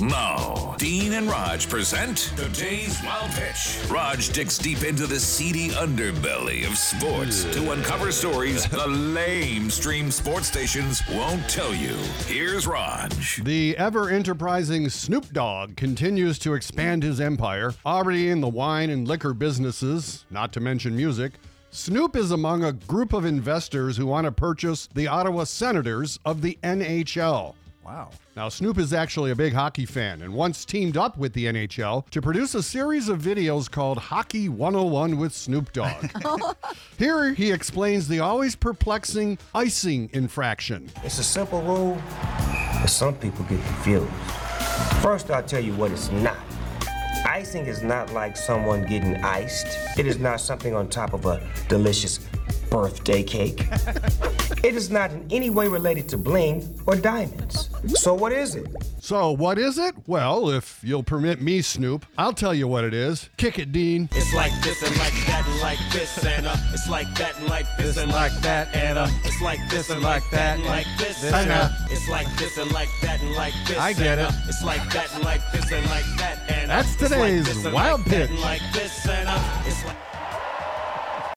Now, Dean and Raj present Today's Wild Pitch. Raj digs deep into the seedy underbelly of sports to uncover stories the lamestream sports stations won't tell you. Here's Raj. The ever-enterprising Snoop Dogg continues to expand his empire, already in the wine and liquor businesses, not to mention music. Snoop is among a group of investors who want to purchase the Ottawa Senators of the NHL. Wow. Now, Snoop is actually a big hockey fan and once teamed up with the NHL to produce a series of videos called Hockey 101 with Snoop Dogg. Here he explains the always perplexing icing infraction. It's a simple rule, but some people get confused. First, I'll tell you what it's not. Icing is not like someone getting iced. It is not something on top of a delicious birthday cake. It is not in any way related to bling or diamonds. So what is it? So what is it? Well, if you'll permit me, Snoop, I'll tell you what it is. Kick it, Dean. It's like this and like that and like this, Anna. It's like that and like this and like that, Anna. It's like this and like that and like this, Anna. It's like this and like that and like this, I get it. It's like that and like this and like that, Anna. That's today's Wild Pitch.